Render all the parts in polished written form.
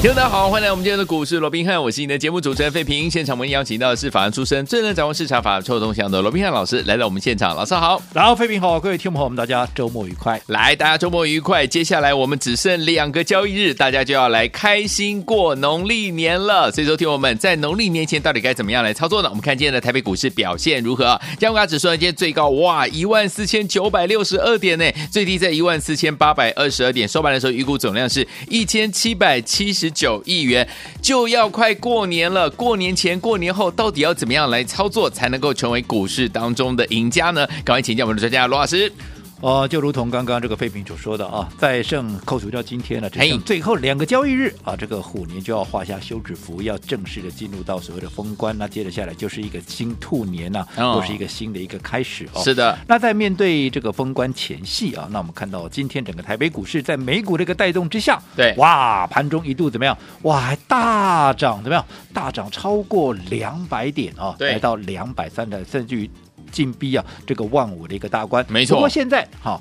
听众大家好，欢迎来我们今天的股市罗宾汉，我是你的节目主持人费平。现场我们邀请到的是法案出身、最能掌握市场法臭动向的罗宾汉老师来到我们现场。老师好。然后费平好，各位听众朋友们大家周末愉快。来，大家周末愉快。接下来我们只剩2个交易日，大家就要来开心过农历年了。所以说听我们在农历年前到底该怎么样来操作呢？我们看今天的台北股市表现如何。加权指数今天最高哇 14,962 点呢，最低在 14,822 点，收盘的时候预估总量是1779亿元，就要快过年了。过年前、过年后，到底要怎么样来操作才能够成为股市当中的赢家呢？赶快请教我们的专家罗老师。就如同刚刚这个费平所说的啊，在剩扣除掉今天呢，只剩最后2个交易日啊，这个虎年就要画下休止符，要正式的进入到所谓的封关。那接着下来就是一个新兔年啊，都是一个新的一个开始哦。是的。那在面对这个封关前夕啊，那我们看到今天整个台北股市在美股这个带动之下，对，哇，盘中一度怎么样？哇，还大涨怎么样？大涨超过200点啊，来到230，甚至于进逼啊这个15000的一个大关。没错。不过现在好，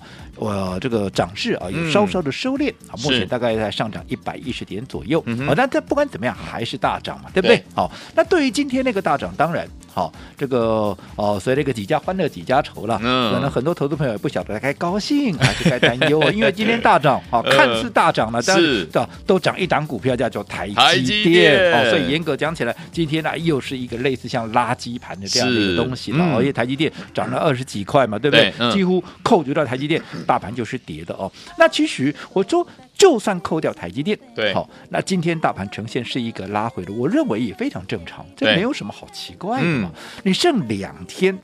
这个涨势啊有稍稍的收敛啊，目前大概在上涨110点左右啊。但不管怎么样还是大涨嘛，对不对？好，那对于今天那个大涨，当然好，这个所以那个几家欢乐几家愁了，可能很多投资朋友也不晓得该高兴还是该担忧因为今天大涨啊，看似大涨了，但是都涨一档股票叫做台积电哦，所以严格讲起来，今天呢又是一个类似像垃圾盘的这样的一个东西了，而且台积电涨了20几块嘛，对不对？几乎扣除掉台积电，大盘就是跌的哦。那其实我说，就算扣掉台积电，对，好，那今天大盘呈现是一个拉回的，我认为也非常正常，这没有什么好奇怪的嘛。你剩2天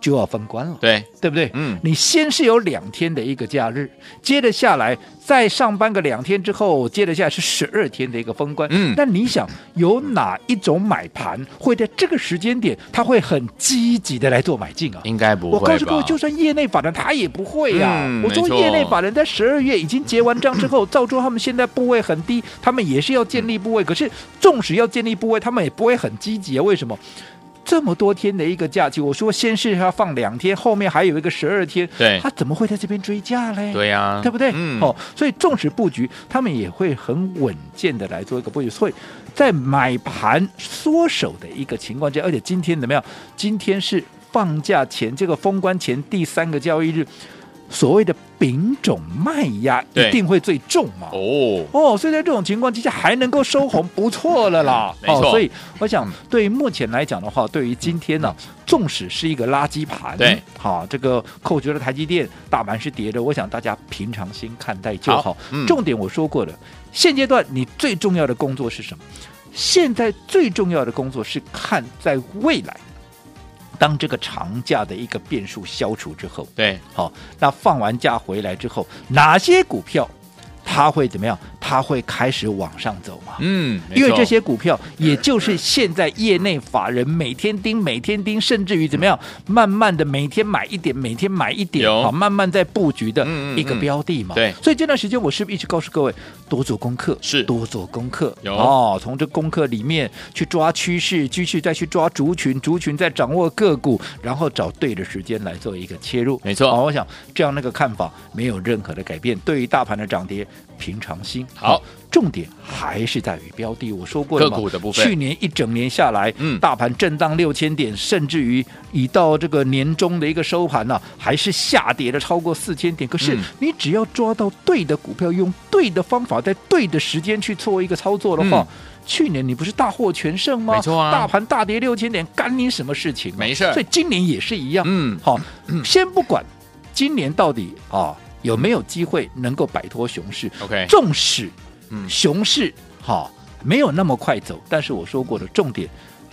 就要封关了，对，对不对？你先是有2天的一个假日，接着下来再上班个2天之后，接着下来是12天的一个封关。那你想有哪一种买盘会在这个时间点，他会很积极的来做买进啊？应该不会吧。我告诉各位，就算业内法人他也不会啊。我说业内法人在12月已经结完账之后，照说他们现在部位很低，他们也是要建立部位，可是纵使要建立部位，他们也不会很积极啊。为什么？这么多天的一个假期，我说先是要放2天，后面还有一个12天，对，他怎么会在这边追价嘞？对呀、啊，对不对？所以纵使布局，他们也会很稳健的来做一个布局。所以在买盘缩手的一个情况下，而且今天怎么样？今天是放假前这个封关前第3个交易日，所谓的丙种卖压一定会最重嘛。所以在这种情况之下还能够收红，不错了啦。所以我想对于目前来讲的话，对于今天呢、纵使是一个垃圾盘，对，好，这个扣除了台积电，大盘是跌的，我想大家平常心看待就好。重点我说过了，现阶段你最重要的工作是什么？现在最重要的工作是看在未来，当这个长假的一个变数消除之后，对，好，那放完假回来之后，哪些股票它会怎么样？它会开始往上走嘛？因为这些股票也就是现在业内法人每天盯、每天盯，甚至于怎么样，慢慢的每天买一点、每天买一点，好，慢慢在布局的一个标的嘛。对，所以这段时间我是不是一直告诉各位多做功课？是多做功课哦，从这功课里面去抓趋势，趋势再去抓族群，族群再掌握个股，然后找对的时间来做一个切入。没错，我想这样那个看法没有任何的改变，对于大盘的涨跌，平常心。好，重点还是在于标的。我说过了嘛，个股的部分，去年1整年下来，大盘震荡6000点，甚至于已到这个年终的一个收盘呢、还是下跌了超过4000点。可是你只要抓到对的股票，用对的方法，在对的时间去做一个操作的话，去年你不是大获全胜吗？没错啊，大盘大跌6000点，干你什么事情？没事。所以今年也是一样。好，先不管今年到底有没有机会能够摆脱熊市？ OK， 纵使熊市没有那么快走，但是我说过的重点，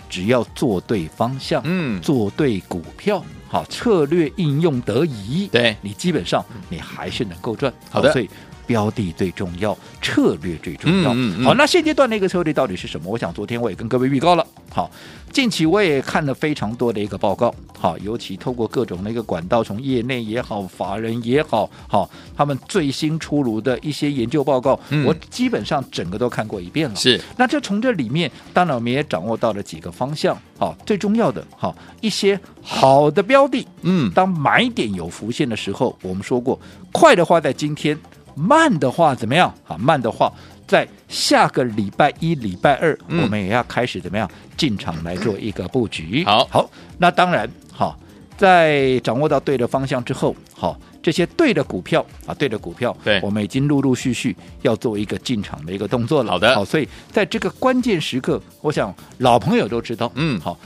只要做对方向，做对股票，策略应用得宜，对，你基本上你还是能够赚。好的，所以标的最重要，策略最重要。好，那现阶段的一个策略到底是什么？我想昨天我也跟各位预告了。好，近期我也看了非常多的一个报告，好，尤其透过各种的一个管道，从业内也好，法人也好，好，他们最新出炉的一些研究报告，我基本上整个都看过一遍了。是，那这从这里面，当然我们也掌握到了几个方向。好，最重要的，好，一些好的标的，当买点有浮现的时候，我们说过，快的话在今天，慢的话怎么样？好，慢的话在下个礼拜一、礼拜二，我们也要开始怎么样进场来做一个布局。好，那当然，好，在掌握到对的方向之后，好，这些对的股票啊，对的股票，对，我们已经陆陆续续要做一个进场的一个动作了。好的，好，所以在这个关键时刻，我想老朋友都知道，好，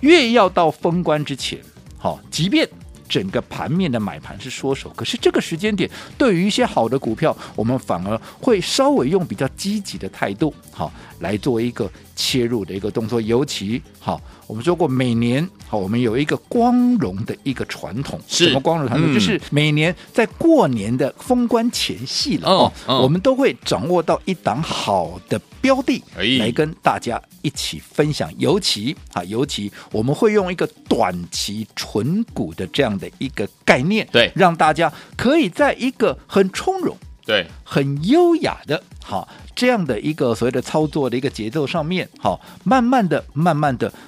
越要到封关之前，好，即便整个盘面的买盘是缩手，可是这个时间点，对于一些好的股票，我们反而会稍微用比较积极的态度，好，来做一个切入的一个动作。尤其好，我们说过每年好，我们有一个光荣的一个传统，什么光荣传统？就是每年在过年的封关前夕了，我们都会掌握到一档好的标的来跟大家一起分享。尤其我们会用一个短期存股的这样的一个概念，对，让大家可以在一个很从容、对，很优雅的好这样的一个所谓的操作的一个节奏上面，好，慢慢的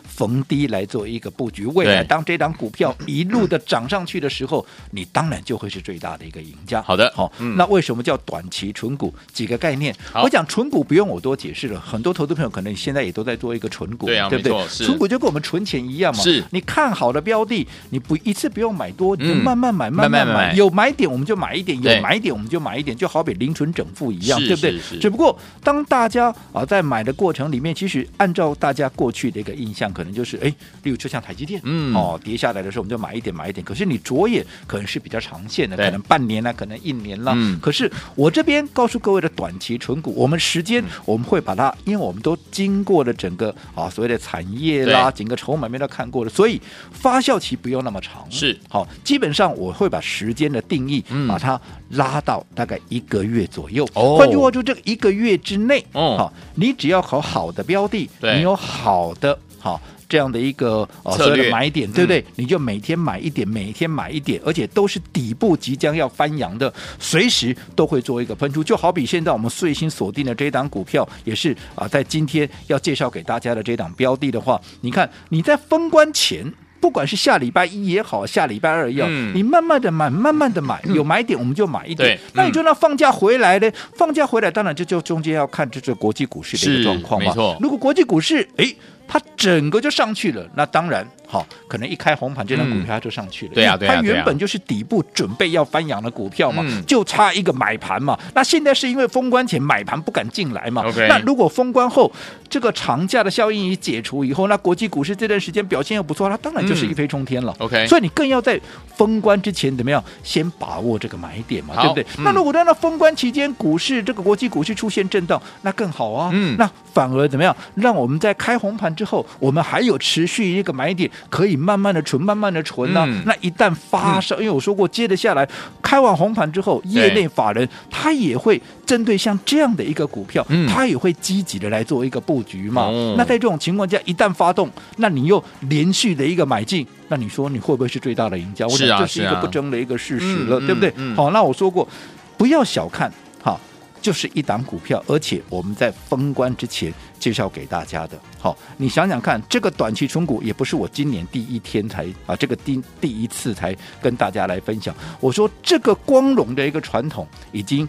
逢低来做一个布局。未来当这档股票一路的涨上去的时候，你当然就会是最大的一个赢家。好的，好，那为什么叫短期存股？几个概念，我讲存股不用我多解释了，很多投资朋友可能现在也都在做一个存股，对啊，对不对？存股就跟我们存钱一样嘛，是你看好的标的，你不一次不用买多，你就慢慢买，有买点我们就买一点，有买点我们就买一点，就好比零存整付一样，对不对？只不过当大家啊在买的过程里面，其实按照大家过去的一个印象，可能就是例如就像台积电，跌下来的时候我们就买一点。可是你着眼可能是比较长线的，可能半年了，可能一年了。可是我这边告诉各位的短期存股，我们时间我们会把它，因为我们都经过了整个啊所谓的产业啦，整个筹码面都看过了，所以发酵期不用那么长。是，好，基本上我会把时间的定义把它拉到大概1个月左右。换句话说，这1个月之内，你只要考好的标的，你有好的好这样的一个策略买点，对不对？你就每天买一点，而且都是底部即将要翻扬的，随时都会做一个喷出。就好比现在我们最新锁定的这档股票，也是啊，在今天要介绍给大家的这档标的的话，你看你在封关前，不管是下礼拜一也好，下礼拜二也好，你慢慢的买，有买点我们就买一点。那你就那放假回来呢？放假回来当然就中间要看这国际股市的一个状况嘛。如果国际股市它整个就上去了，那当然好，可能一开红盘这张股票它就上去了，它原本就是底部准备要翻扬的股票嘛，就差一个买盘嘛。那现在是因为封关前买盘不敢进来嘛，那如果封关后这个长假的效应一解除以后，那国际股市这段时间表现又不错，它当然就是一飞冲天了。所以你更要在封关之前怎么样先把握这个买点嘛，对不对？那如果在那封关期间股市这个国际股市出现震荡，那更好啊，那反而怎么样让我们在开红盘之后，我们还有持续一个买点，可以慢慢的存啊。那一旦发生，因为我说过，接着下来开完红盘之后，业内法人他也会针对像这样的一个股票，他也会积极的来做一个布局嘛。那在这种情况下，一旦发动，那你又连续的一个买进，那你说你会不会是最大的赢家？我想这是一个不争的一个事实了，对不对？好，那我说过，不要小看哈，就是一档股票，而且我们在封关之前介绍给大家的。好，你想想看，这个短期存股也不是我今年第一次才跟大家来分享。我说这个光荣的一个传统已经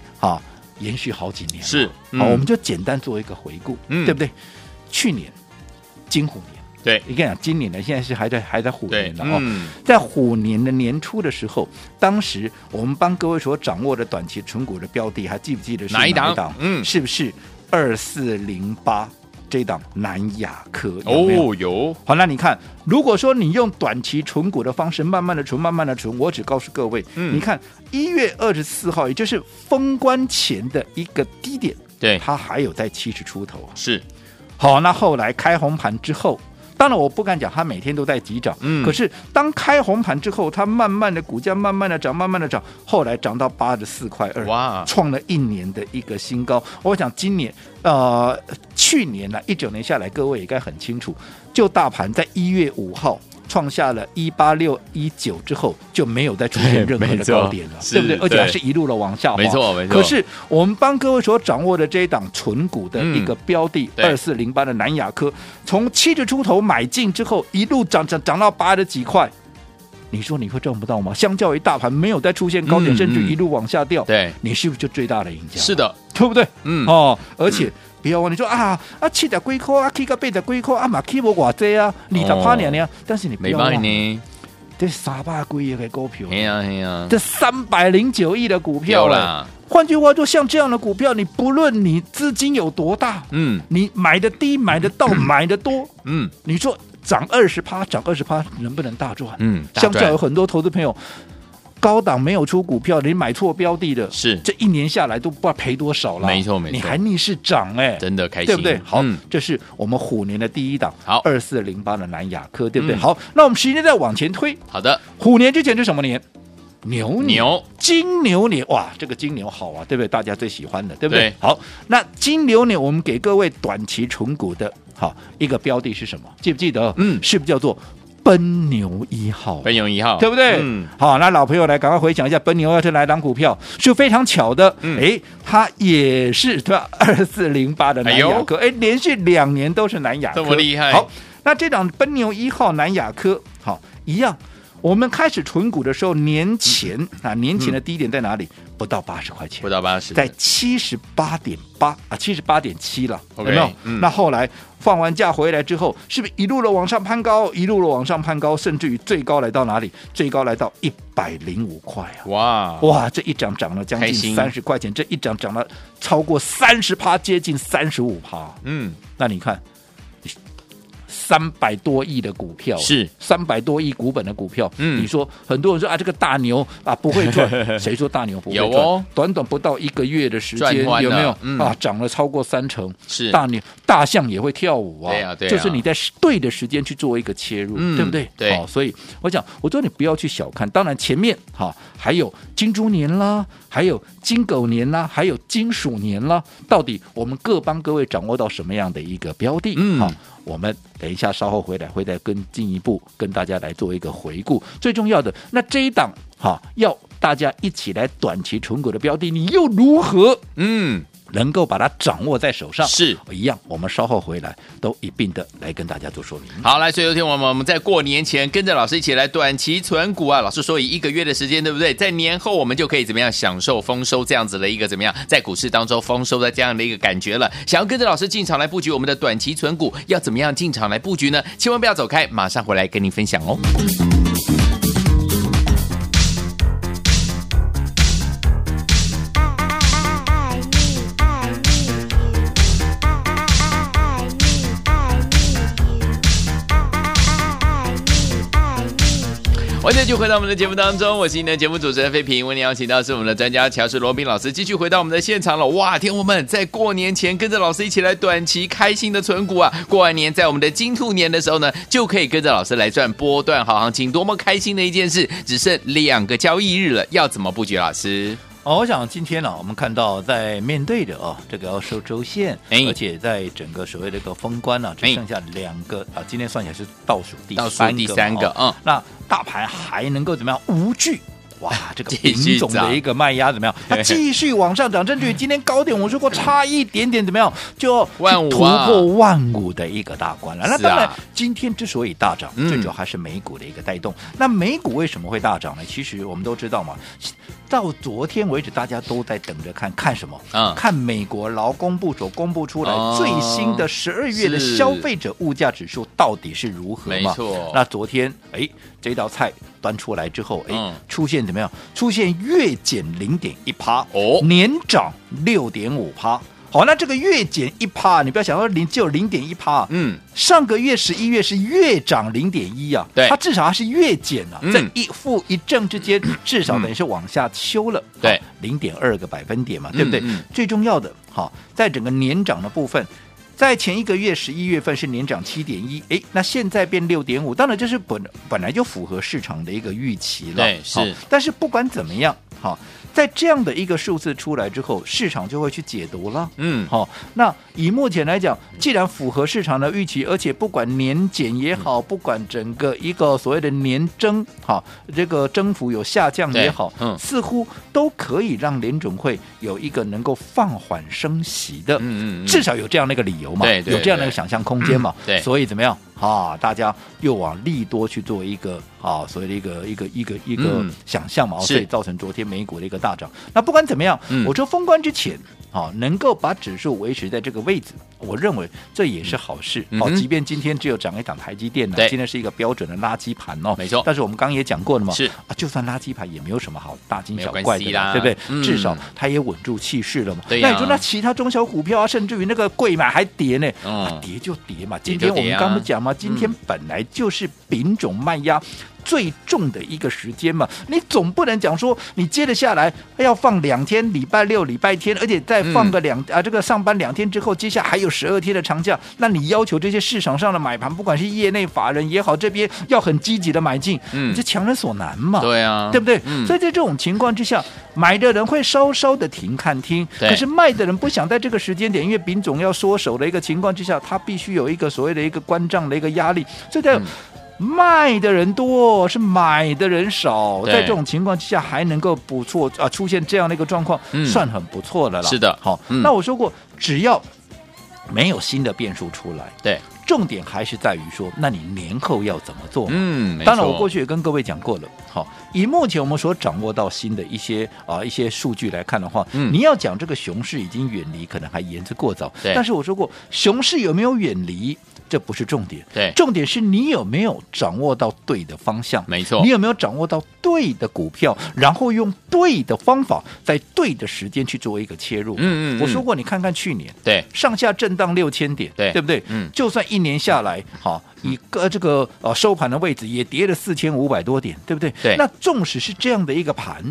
延续好几年了。是，好，我们就简单做一个回顾，对不对？去年金虎年，对，你看今年呢，现在是还在虎年了哦。在虎年的年初的时候，当时我们帮各位所掌握的短期存股的标的，还记不记得是哪一档？是不是2408？这档南亚科有。好，那你看，如果说你用短期存股的方式慢慢的存，我只告诉各位，你看1月24号，也就是封关前的一个低点，对，它还有在70出头。是，好，那后来开红盘之后，当然我不敢讲它每天都在急涨，可是当开红盘之后，它慢慢的股价慢慢的涨，慢慢的涨，后来涨到84.2，哇，创了一年的一个新高。我想今年去年呢，19年下来，各位应该很清楚，就大盘在1月5号。创下了18619之后就没有再出现任何的高点了，对不对？而且还是一路的往下滑，没错没错。可是我们帮各位所掌握的这一档纯股的一个标的2408的南亚科，从70出头买进之后一路涨到80几块，你说你会赚不到吗？相较于大盘没有再出现高点，甚至一路往下掉，对，你是不是就最大的赢家？是的，对不对？而且不要忘了说啊，7.几块啊，8.几块啊，嘛起无偌济啊，20%啊，但是你不要忘了，这300几亿的股票，哎呀，这309亿的股票啦。换句话说，像这样的股票，你不论你资金有多大，你买的低，买的到，买的多，你说涨20%，能不能大赚？相较有很多投资朋友。高档没有出股票，你买错标的的，是这一年下来都不知道赔多少了。没错没错，你还逆势涨哎，真的开心，对不对？好，这是我们虎年的第一档，好，2408的南亚科，对不对？好，那我们时间再往前推，好的，虎年之前是什么年？牛金牛年，哇，这个金牛好啊，对不对？大家最喜欢的，对不对？好，那金牛年我们给各位短期存股的，好，一个标的是什么？记不记得？是不是叫做？奔牛1号，对不对？好，那老朋友来赶快回想一下，奔牛1号是哪一档股票？是非常巧的，它也是对吧？2408的南亚科，连续2年都是南亚科，这么厉害。好，那这档奔牛1号南亚科，好，一样。我们开始存股的时候，年前的低点在哪里？不到80块钱，不到80，在78.8啊，78.7了， okay, 有没有？那后来放完假回来之后，是不是一路的往上攀高，甚至于最高来到哪里？最高来到105块啊！哇，这一涨涨了将近30块钱，这一涨涨了超过30%，接近35%。那你看。300多亿的股票是300多亿股本的股票，你说很多人说啊，这个大牛啊不会赚，谁说大牛不会赚？短短不到1个月的时间，有没有啊？涨了超过30%，是大牛大象也会跳舞啊！对啊，就是你在对的时间去做一个切入，对不对？对，所以我说你不要去小看，当然前面还有金猪年啦，还有金狗年啦，还有金鼠年啦，到底我们各帮各位掌握到什么样的一个标的？我们等一下稍后回来会再更进一步跟大家来做一个回顾。最重要的，那这一档要大家一起来短期存股的标的，你又如何能够把它掌握在手上？是一样，我们稍后回来都一并的来跟大家做说明。好，来，所以有天我们在过年前跟着老师一起来短期存股啊，老师说以1个月的时间，对不对？在年后我们就可以怎么样享受丰收这样子的一个怎么样，在股市当中丰收的这样的一个感觉了。想要跟着老师进场来布局我们的短期存股，要怎么样进场来布局呢？千万不要走开，马上回来跟您分享哦。欢迎就回到我们的节目当中，我是您的节目主持人费平，为您邀请到是我们的专家乔氏罗宾老师，继续回到我们的现场了。哇，天，我们在过年前跟着老师一起来短期开心的存股啊，过完年在我们的金兔年的时候呢，就可以跟着老师来赚波段好行情，多么开心的一件事！只剩2个交易日了，要怎么布局？老师？我想今天我们看到在面对着这个要收周线，而且在整个所谓的一个封关呢，只剩下2个今天算起来是倒数第三个那大盘还能够怎么样无惧？哇，这个品种的一个卖压怎么样？它继续往上涨，甚至于今天高点我说过差一点点怎么样就突破万5的一个大关了。那当然，今天之所以大涨，最主要还是美股的一个带动。那美股为什么会大涨呢？其实我们都知道嘛，到昨天为止，大家都在等着看什么？看美国劳工部所公布出来最新的12月的消费者物价指数到底是如何嘛？没错。那昨天这道菜端出来之后，出现怎么样？出现月减0.1%，年涨6.5%。好，那这个月减1%，你不要想说只有0.1%，上个月11月是月涨0.1%啊，对，它至少它是月减了，在一负一正之间，至少等于是往下修了，对，0.2个百分点嘛，对不对？最重要的，在整个年涨的部分。在前一个月11月份是年涨7.1%，那现在变6.5%，当然这是本来就符合市场的一个预期了。对，是。但是不管怎么样，好，在这样的一个数字出来之后，市场就会去解读了。嗯，好，那以目前来讲，既然符合市场的预期，而且不管年减也好，不管整个一个所谓的年增，好，这个增幅有下降也好，似乎都可以让联准会有一个能够放缓升息的，至少有这样的一个理由嘛，有这样的一个想象空间嘛，所以怎么样？啊，大家又往利多去做一个啊，所谓的一个想象嘛，所以造成昨天美股的一个大涨。那不管怎么样，我说封关之前啊，能够把指数维持在这个位置，我认为这也是好事。哦，即便今天只有涨一档台积电呢，今天是一个标准的垃圾盘哦，没错。但是我们刚刚也讲过了嘛，是啊，就算垃圾盘也没有什么好大惊小怪的啦，对不对？至少它也稳住气势了嘛。那你说那其他中小股票啊，甚至于那个贵买还跌呢，跌就跌嘛。今天我们刚不讲嘛，今天本来就是丙种卖压最重的一个时间嘛，你总不能讲说你接着下来要放2天，礼拜六礼拜天，而且再放个这个上班2天之后，接下来还有12天的长假，那你要求这些市场上的买盘，不管是业内法人也好，这边要很积极的买进，你就强人所难嘛，对啊，对不对？所以在这种情况之下，买的人会稍稍的停看听，可是卖的人不想在这个时间点，因为丙种要缩手的一个情况之下，他必须有一个所谓的一个关账的一个压力，所以在卖的人多是买的人少，在这种情况之下还能够不错啊，出现这样的一个状况，算很不错了啦。是的，好，那我说过，只要没有新的变数出来，对，重点还是在于说，那你年后要怎么做？当然我过去也跟各位讲过了。好，以目前我们所掌握到新的一些数据来看的话，你要讲这个熊市已经远离，可能还言之过早。但是我说过，熊市有没有远离？这不是重点，对，重点是你有没有掌握到对的方向，没错，你有没有掌握到对的股票，然后用对的方法，在对的时间去做一个切入。我说过，你看看去年，对，上下震荡6000点，对，对不对？就算一年下来，好，以这个收盘的位置也跌了4500多点，对不对？对，那纵使是这样的一个盘。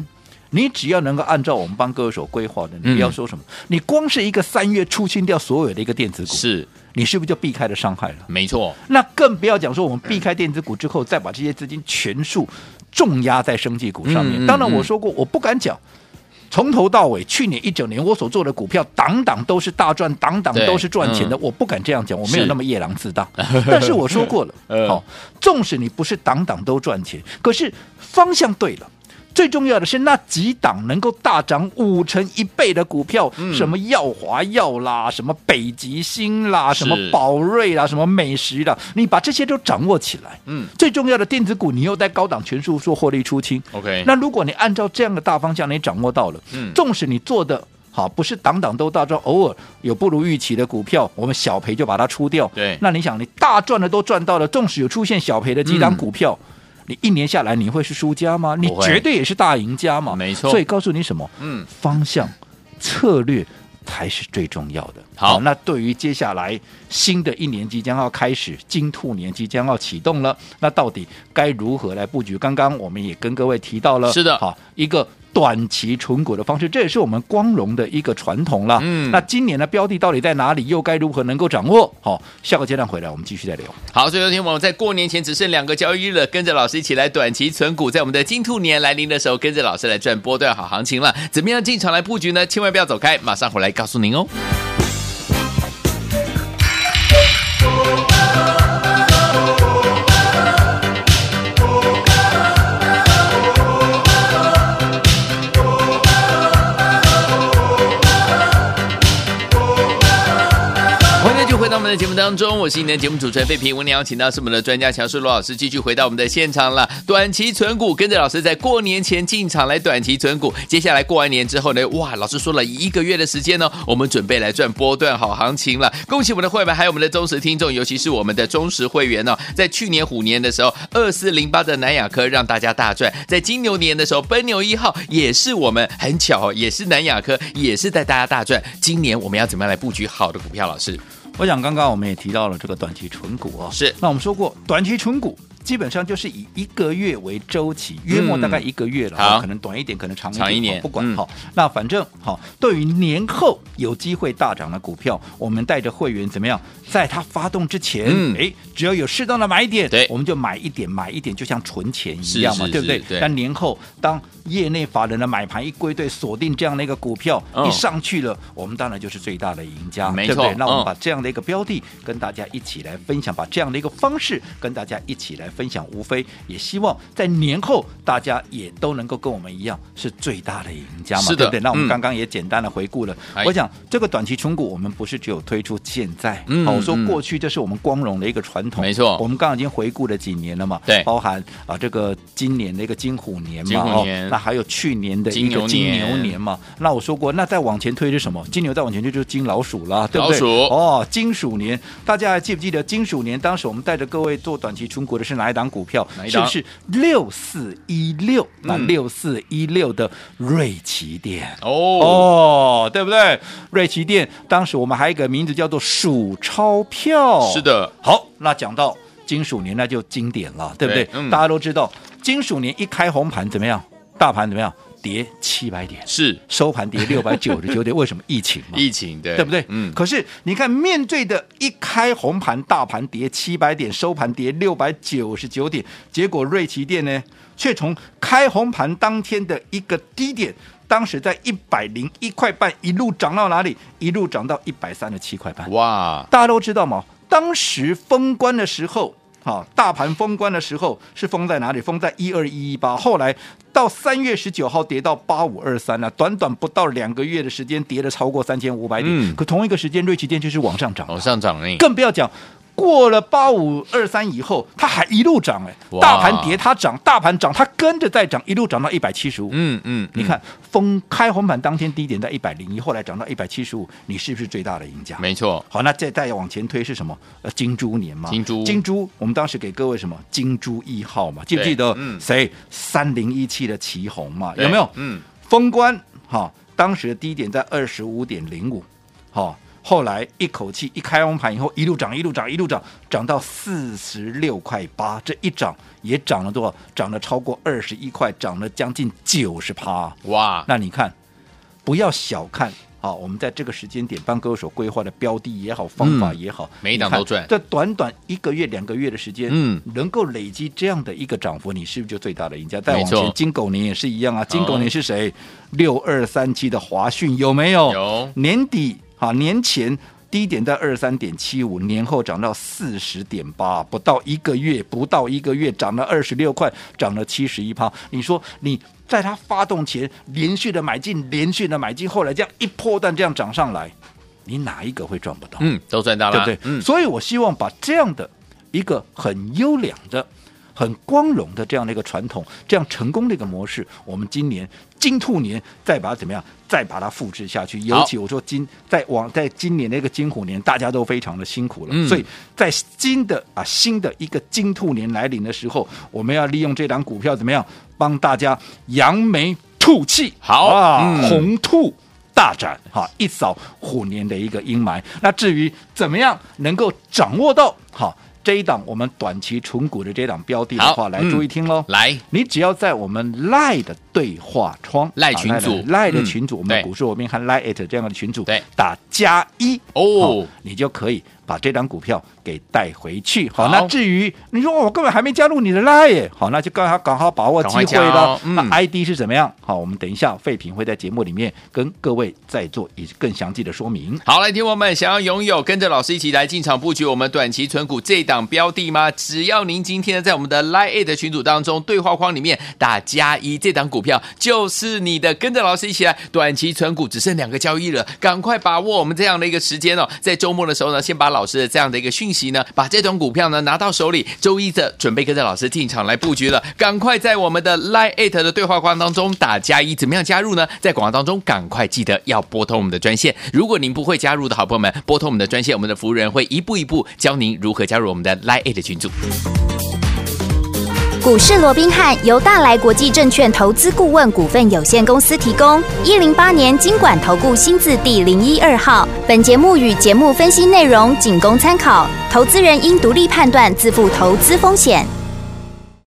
你只要能够按照我们帮各位所规划的，你不要说什么，你光是一个3月出清掉所有的一个电子股，是你是不是就避开了伤害了？没错。那更不要讲说我们避开电子股之后，再把这些资金全数重压在生技股上面。当然我说过，我不敢讲从头到尾，去年2019年我所做的股票，档档都是大赚，档档都是赚钱的，我不敢这样讲，我没有那么夜郎自大。但是我说过了，好，纵使你不是档档都赚钱，可是方向对了。最重要的是那几档能够大涨50%、1倍的股票，什么耀华药啦，什么北极星啦，什么宝瑞啦，什么美食啦，你把这些都掌握起来。最重要的电子股，你又在高档全数做获利出清。OK， 那如果你按照这样的大方向，你掌握到了，纵使你做的好不是档档都大赚，偶尔有不如预期的股票，我们小赔就把它出掉。对，那你想，你大赚的都赚到了，纵使有出现小赔的几档股票。你一年下来你会是输家吗？你绝对也是大赢家嘛，没错。所以告诉你什么？方向、策略才是最重要的。好，那对于接下来新的一年即将要开始，金兔年即将要启动了，那到底该如何来布局？刚刚我们也跟各位提到了，是的，好，一个短期存股的方式，这也是我们光荣的一个传统了。那今年的标的到底在哪里，又该如何能够掌握？好，下个阶段回来我们继续再聊。好，所以昨天我们在过年前只剩2个交易日了，跟着老师一起来短期存股，在我们的金兔年来临的时候，跟着老师来赚波段好行情了。怎么样进场来布局呢？千万不要走开，马上回来告诉您哦。节目当中，我是你的节目主持人费平，我们邀请到是我们的专家强势罗老师继续回到我们的现场了。短期存股，跟着老师在过年前进场来短期存股，接下来过完年之后呢，哇，老师说了1个月的时间呢，我们准备来赚波段好行情了。恭喜我们的会员还有我们的忠实听众，尤其是我们的忠实会员哦，在去年虎年的时候2408的南亚科让大家大赚，在金牛年的时候奔牛1号也是我们很巧，也是南亚科，也是带大家大赚。今年我们要怎么样来布局好的股票？老师，我想刚刚我们也提到了这个短期存股啊，是。那我们说过，短期存股基本上就是以一个月为周期，约莫大概一个月了，可能短一点，可能长一点，不管好。那反正好，对于年后有机会大涨的股票，我们带着会员怎么样，在它发动之前，只要有适当的买点，我们就买一点，就像存钱一样嘛，对不对？但年后当业内法人的买盘一归队，锁定这样的一个股票一上去了，我们当然就是最大的赢家，没错。对不对？那我们把这样的一个标的跟大家一起来分享，把这样的一个方式跟大家一起来分享，无非也希望在年后大家也都能够跟我们一样是最大的赢家嘛，对不对？那我们刚刚也简单的回顾了，我想这个短期存股我们不是只有推出现在，我说过去这是我们光荣的一个传统，没错。我们刚刚已经回顾了几年了嘛，对，包含这个今年的一个金虎年嘛，那还有去年的一个金牛年嘛。那我说过，那再往前推是什么？金牛再往前推就是金老鼠啦，对不对？金鼠年，大家还记不记得金鼠年？当时我们带着各位做短期存股的是哪一档股票？是不是6416？那6416的瑞奇电对不对？瑞奇电当时我们还有一个名字叫做数钞票，是的。好，那讲到金鼠年那就经典了，对不对？大家都知道，金鼠年一开红盘怎么样？大盘怎么样？跌700点，是收盘跌699点，为什么？疫情嘛，对不对？可是你看，面对的一开红盘，大盘跌700点，收盘跌699点，结果瑞奇电呢，却从开红盘当天的一个低点，当时在101块半，一路涨到哪里？一路涨到137块半。哇！大家都知道嘛，当时封关的时候。好，大盘封关的时候是封在哪里？封在12118，后来到3月19号跌到8523了，短短不到2个月的时间，跌了超过3500点。可同一个时间，瑞奇电就是往上涨，更不要讲。过了8523以后，它还一路涨，大盘跌它涨，大盘涨它跟着再涨，一路涨到175。你看，开红盘当天低点在101，后来涨到175，你是不是最大的赢家？没错。好，那再往前推是什么？金猪年嘛，金猪，我们当时给各位什么？金猪1号嘛，记不记得？谁？3017的旗宏嘛，有没有？封关哈，当时的低点在25.05，哈。后来一口气一开红盘以后，一路涨，涨到46块8，这一涨也涨了多少？涨了超过21块，涨了将近90%。哇！那你看，不要小看啊，我们在这个时间点帮各位所规划的标的也好，方法也好，每一档都赚。这短短1个月、2个月的时间，能够累积这样的一个涨幅，你是不是就最大的赢家？再往前，金狗年也是一样啊。金狗年是谁？6237的华讯有没有？有。年底。年前低点在23.75，年后涨到40.8，不到一个月涨了26块，涨了71%。你说你在它发动前连续的买进，后来这样一波段这样涨上来，你哪一个会赚不到？都赚到了，对不对？所以我希望把这样的一个很优良的、很光荣的这样的一个传统，这样成功的一个模式，我们今年金兔年再把它怎么样，再把它复制下去。尤其我说在今年那个金虎年，大家都非常的辛苦了，所以在新的一个金兔年来临的时候，我们要利用这档股票怎么样，帮大家扬眉吐气，好啊，红兔大展，一扫虎年的一个阴霾。那至于怎么样能够掌握到好这一档我们短期存股的这一档标的的话，来注意听喽。来，你只要在我们 LINE 的对话窗，LINE 的群组，我们股市罗宾汉 LINE 这样的群组，打+1你就可以把这档股票给带回去。好，那至于你说我根本还没加入你的 LINE， 好，那就赶快把握机会了。那 ID 是怎么样？好，我们等一下废品会在节目里面跟各位再做更详细的说明。好，来，听我们想要拥有跟着老师一起来进场布局我们短期存股这一档标的吗？只要您今天在我们的 LINE 的群组当中，对话框里面打+1，这档股票就是你的，跟着老师一起来短期存股，只剩2个交易了，赶快把握我们这样的一个时间哦。在周末的时候呢，先把老师的这样的一个讯息呢，把这档股票呢拿到手里，周一的准备跟着老师进场来布局了，赶快在我们的 LINE 的对话框当中打+1，怎么样加入呢？在广告当中赶快记得要拨通我们的专线，如果您不会加入的好朋友们，拨通我们的专线，我们的服务人会一步一步教您如何加入我们的 LINE 的群组。股市罗宾汉由大来国际证券投资顾问股份有限公司提供，108年金管投顾新字第012号。本节目与节目分析内容仅供参考，投资人应独立判断，自负投资风险。